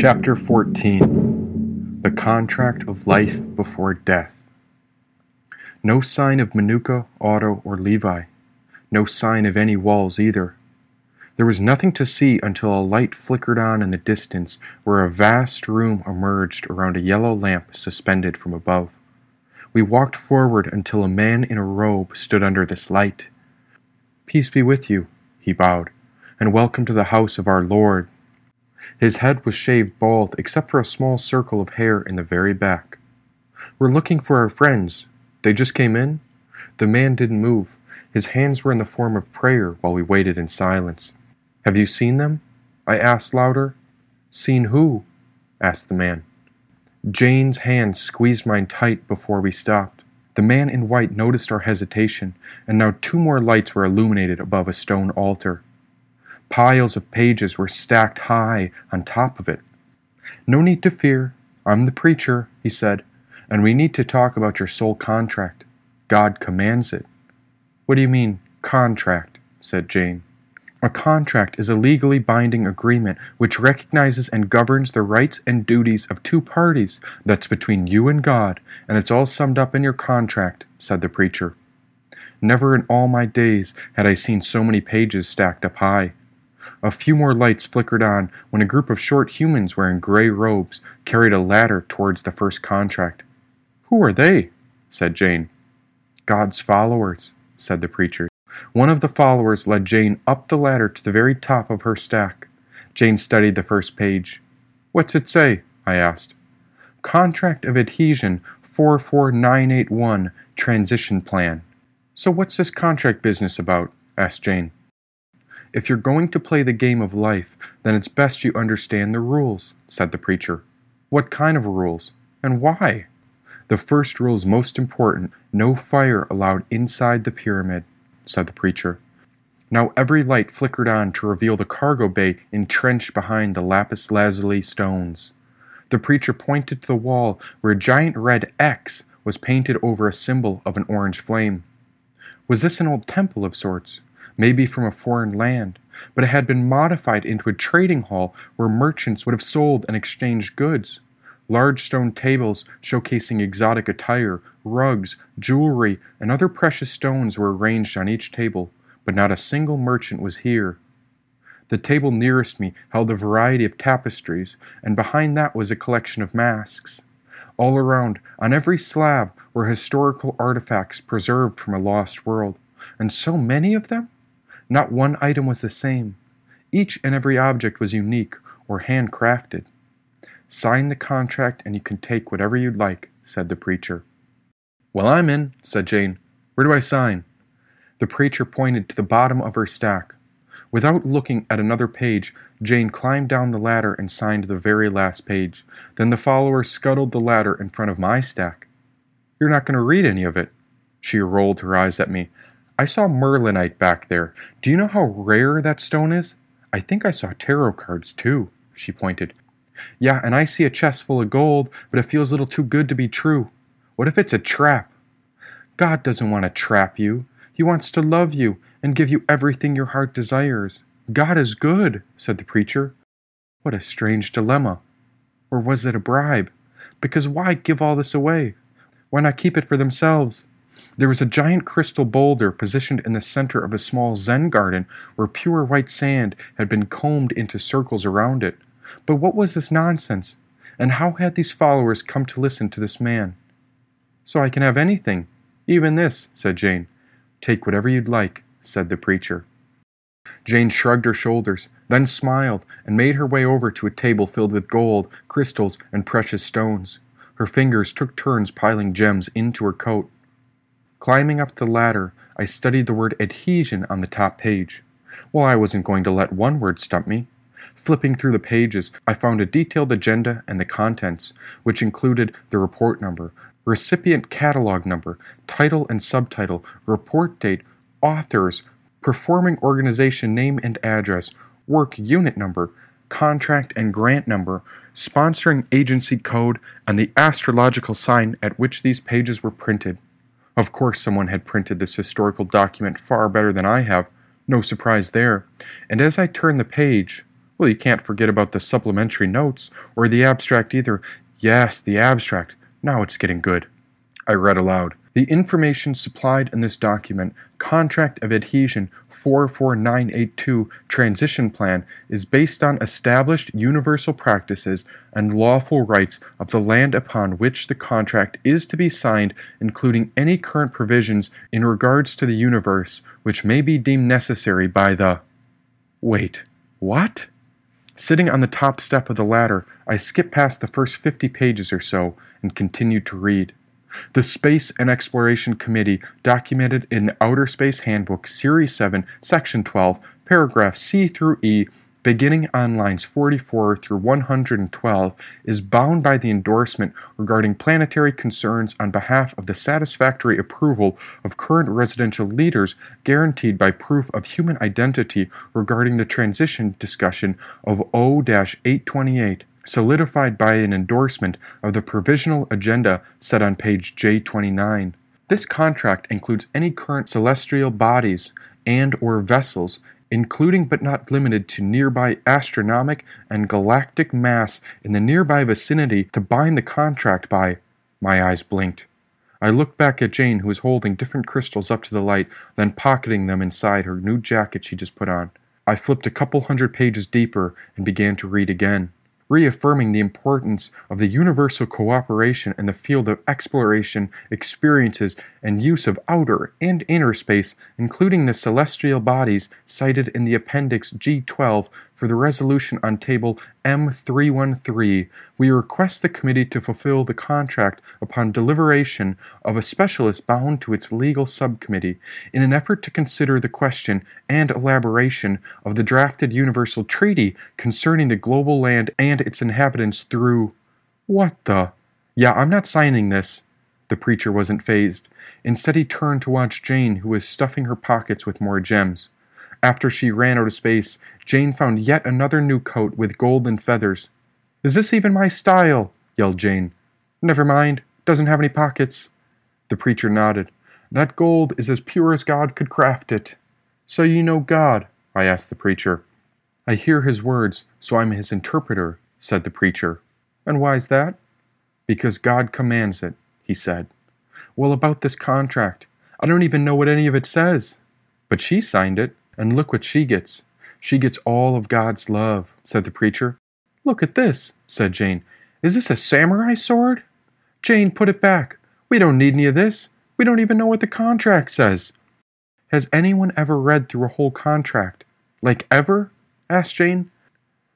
Chapter 14. The Contract of Life Before Death. No sign of Manuka, Otto, or Levi. No sign of any walls either. There was nothing to see until a light flickered on in the distance where a vast room emerged around a yellow lamp suspended from above. We walked forward until a man in a robe stood under this light. "Peace be with you," he bowed, "and welcome to the house of our Lord." His head was shaved bald except for a small circle of hair in the very back. "We're looking for our friends. They just came in?" The man didn't move. His hands were in the form of prayer while we waited in silence. "Have you seen them?" I asked louder. "Seen who?" asked the man. Jane's hand squeezed mine tight before we stopped. The man in white noticed our hesitation, and now two more lights were illuminated above a stone altar. Piles of pages were stacked high on top of it. "No need to fear. I'm the preacher," he said, "and we need to talk about your soul contract. God commands it." "What do you mean, contract?" said Jane. "A contract is a legally binding agreement which recognizes and governs the rights and duties of two parties. That's between you and God, and it's all summed up in your contract," said the preacher. Never in all my days had I seen so many pages stacked up high. A few more lights flickered on when a group of short humans wearing gray robes carried a ladder towards the first contract. "Who are they?" said Jane. "God's followers," said the preacher. One of the followers led Jane up the ladder to the very top of her stack. Jane studied the first page. "What's it say?" I asked. "Contract of Adhesion 44981 Transition Plan." "So what's this contract business about?" asked Jane. "If you're going to play the game of life, then it's best you understand the rules," said the preacher. "What kind of rules? And why?" "The first rule is most important. No fire allowed inside the pyramid," said the preacher. Now every light flickered on to reveal the cargo bay entrenched behind the lapis lazuli stones. The preacher pointed to the wall where a giant red X was painted over a symbol of an orange flame. Was this an old temple of sorts, maybe from a foreign land, but it had been modified into a trading hall where merchants would have sold and exchanged goods? Large stone tables showcasing exotic attire, rugs, jewelry, and other precious stones were arranged on each table, but not a single merchant was here. The table nearest me held a variety of tapestries, and behind that was a collection of masks. All around, on every slab, were historical artifacts preserved from a lost world, and so many of them? Not one item was the same. Each and every object was unique or handcrafted. "Sign the contract and you can take whatever you'd like," said the preacher. "Well, I'm in," said Jane. "Where do I sign?" The preacher pointed to the bottom of her stack. Without looking at another page, Jane climbed down the ladder and signed the very last page. Then the follower scuttled the ladder in front of my stack. "You're not going to read any of it." She rolled her eyes at me. "I saw Merlinite back there. Do you know how rare that stone is? I think I saw tarot cards too," she pointed. "Yeah, and I see a chest full of gold, but it feels a little too good to be true. What if it's a trap?" "God doesn't want to trap you. He wants to love you and give you everything your heart desires. God is good," said the preacher. What a strange dilemma. Or was it a bribe? Because why give all this away? Why not keep it for themselves? There was a giant crystal boulder positioned in the center of a small Zen garden where pure white sand had been combed into circles around it. But what was this nonsense? And how had these followers come to listen to this man? "So I can have anything, even this," said Jane. "Take whatever you'd like," said the preacher. Jane shrugged her shoulders, then smiled, and made her way over to a table filled with gold, crystals, and precious stones. Her fingers took turns piling gems into her coat. Climbing up the ladder, I studied the word adhesion on the top page. Well, I wasn't going to let one word stump me. Flipping through the pages, I found a detailed agenda and the contents, which included the report number, recipient catalog number, title and subtitle, report date, authors, performing organization name and address, work unit number, contract and grant number, sponsoring agency code, and the astrological sign at which these pages were printed. Of course, someone had printed this historical document far better than I have. No surprise there. And as I turned the page, Well, you can't forget about the supplementary notes or the abstract either. Yes, the abstract. Now it's getting good. I read aloud. The information supplied in this document, Contract of Adhesion 44982 Transition Plan, is based on established universal practices and lawful rights of the land upon which the contract is to be signed, including any current provisions in regards to the universe which may be deemed necessary by the... Wait, what? Sitting on the top step of the ladder, I skipped past the first 50 pages or so and continued to read. The Space and Exploration Committee, documented in the Outer Space Handbook, Series 7, Section 12, paragraph C through E, beginning on lines 44 through 112, is bound by the endorsement regarding planetary concerns on behalf of the satisfactory approval of current residential leaders guaranteed by proof of human identity regarding the transition discussion of O-828. Solidified by an endorsement of the provisional agenda set on page J29. This contract includes any current celestial bodies and/or vessels, including but not limited to nearby astronomic and galactic mass in the nearby vicinity to bind the contract by... My eyes blinked. I looked back at Jane, who was holding different crystals up to the light, then pocketing them inside her new jacket she just put on. I flipped a couple hundred pages deeper and began to read again. Reaffirming the importance of the universal cooperation in the field of exploration, experiences, and use of outer and inner space, including the celestial bodies cited in the Appendix G12 for the resolution on Table M313, we request the committee to fulfill the contract upon deliberation of a specialist bound to its legal subcommittee in an effort to consider the question and elaboration of the drafted universal treaty concerning the global land and its inhabitants through... What the... Yeah, I'm not signing this. The preacher wasn't phased. Instead, he turned to watch Jane, who was stuffing her pockets with more gems. After she ran out of space, Jane found yet another new coat with gold and feathers. "Is this even my style?" yelled Jane. "Never mind. Doesn't have any pockets." The preacher nodded. "That gold is as pure as God could craft it." "So you know God?" I asked the preacher. "I hear his words, so I'm his interpreter," said the preacher. "And why's that?" "Because God commands it," he said. "Well, about this contract. I don't even know what any of it says." "But she signed it. And look what she gets. She gets all of God's love," said the preacher. "Look at this," said Jane. "Is this a samurai sword?" "Jane, put it back. We don't need any of this. We don't even know what the contract says." "Has anyone ever read through a whole contract?" "Like ever?" asked Jane.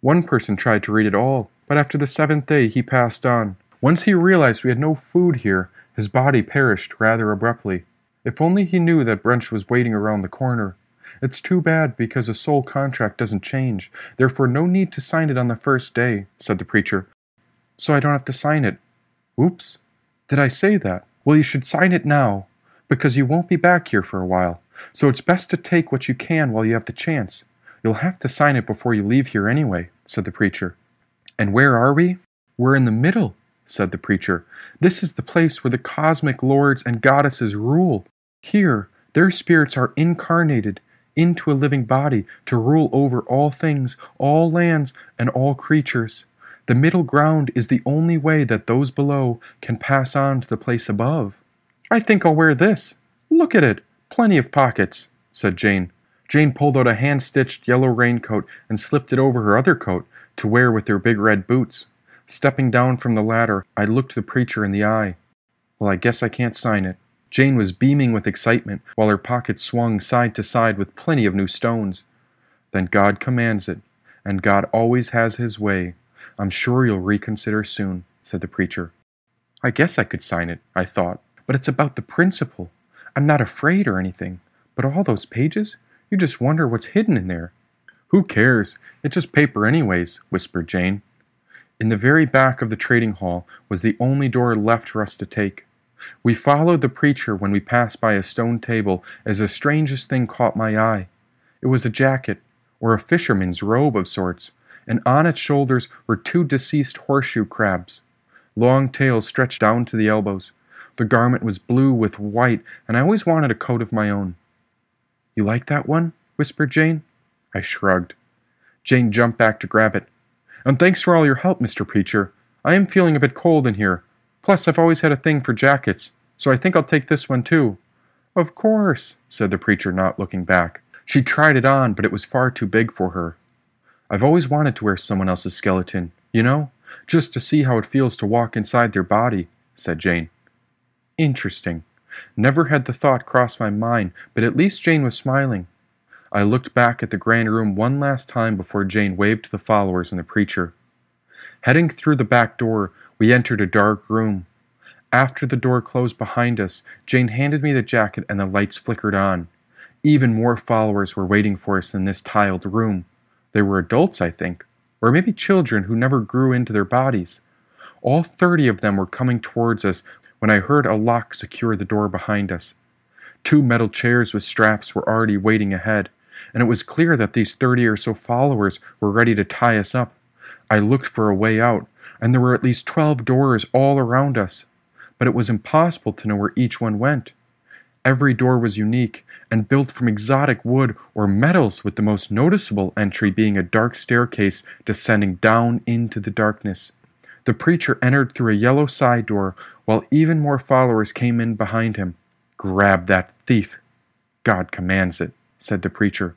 "One person tried to read it all, but after the seventh day he passed on. Once he realized we had no food here, his body perished rather abruptly. If only he knew that brunch was waiting around the corner. It's too bad because a soul contract doesn't change. Therefore, no need to sign it on the first day," said the preacher. "So I don't have to sign it." "Oops. Did I say that? Well, you should sign it now, because you won't be back here for a while. So it's best to take what you can while you have the chance. You'll have to sign it before you leave here anyway," said the preacher. "And where are we?" "We're in the middle," said the preacher. "This is the place where the cosmic lords and goddesses rule. Here, their spirits are incarnated into a living body to rule over all things, all lands, and all creatures. The middle ground is the only way that those below can pass on to the place above." "I think I'll wear this. Look at it. Plenty of pockets," said Jane. Jane pulled out a hand-stitched yellow raincoat and slipped it over her other coat to wear with her big red boots. Stepping down from the ladder, I looked the preacher in the eye. "Well, I guess I can't sign it." Jane was beaming with excitement, while her pockets swung side to side with plenty of new stones. "Then God commands it, and God always has his way. I'm sure you'll reconsider soon," said the preacher. "I guess I could sign it," I thought, "but it's about the principle. I'm not afraid or anything, but all those pages? You just wonder what's hidden in there." "Who cares? It's just paper anyways," whispered Jane. In the very back of the trading hall was the only door left for us to take. We followed the preacher when we passed by a stone table as the strangest thing caught my eye. It was a jacket, or a fisherman's robe of sorts, and on its shoulders were two deceased horseshoe crabs. Long tails stretched down to the elbows. The garment was blue with white, and I always wanted a coat of my own. "You like that one?" whispered Jane. I shrugged. Jane jumped back to grab it. "And thanks for all your help, Mr. Preacher. I am feeling a bit cold in here. Plus, I've always had a thing for jackets, so I think I'll take this one too." "Of course," said the preacher, not looking back. She tried it on, but it was far too big for her. "I've always wanted to wear someone else's skeleton, you know, just to see how it feels to walk inside their body," said Jane. "Interesting. Never had the thought cross my mind, but at least Jane was smiling." I looked back at the grand room one last time before Jane waved to the followers and the preacher. Heading through the back door, we entered a dark room. After the door closed behind us, Jane handed me the jacket and the lights flickered on. Even more followers were waiting for us in this tiled room. They were adults, I think, or maybe children who never grew into their bodies. All 30 of them were coming towards us when I heard a lock secure the door behind us. 2 metal chairs with straps were already waiting ahead, and it was clear that these 30 or so followers were ready to tie us up. I looked for a way out, and there were at least 12 doors all around us, but it was impossible to know where each one went. Every door was unique and built from exotic wood or metals, with the most noticeable entry being a dark staircase descending down into the darkness. The preacher entered through a yellow side door, while even more followers came in behind him. "Grab that thief. God commands it," said the preacher.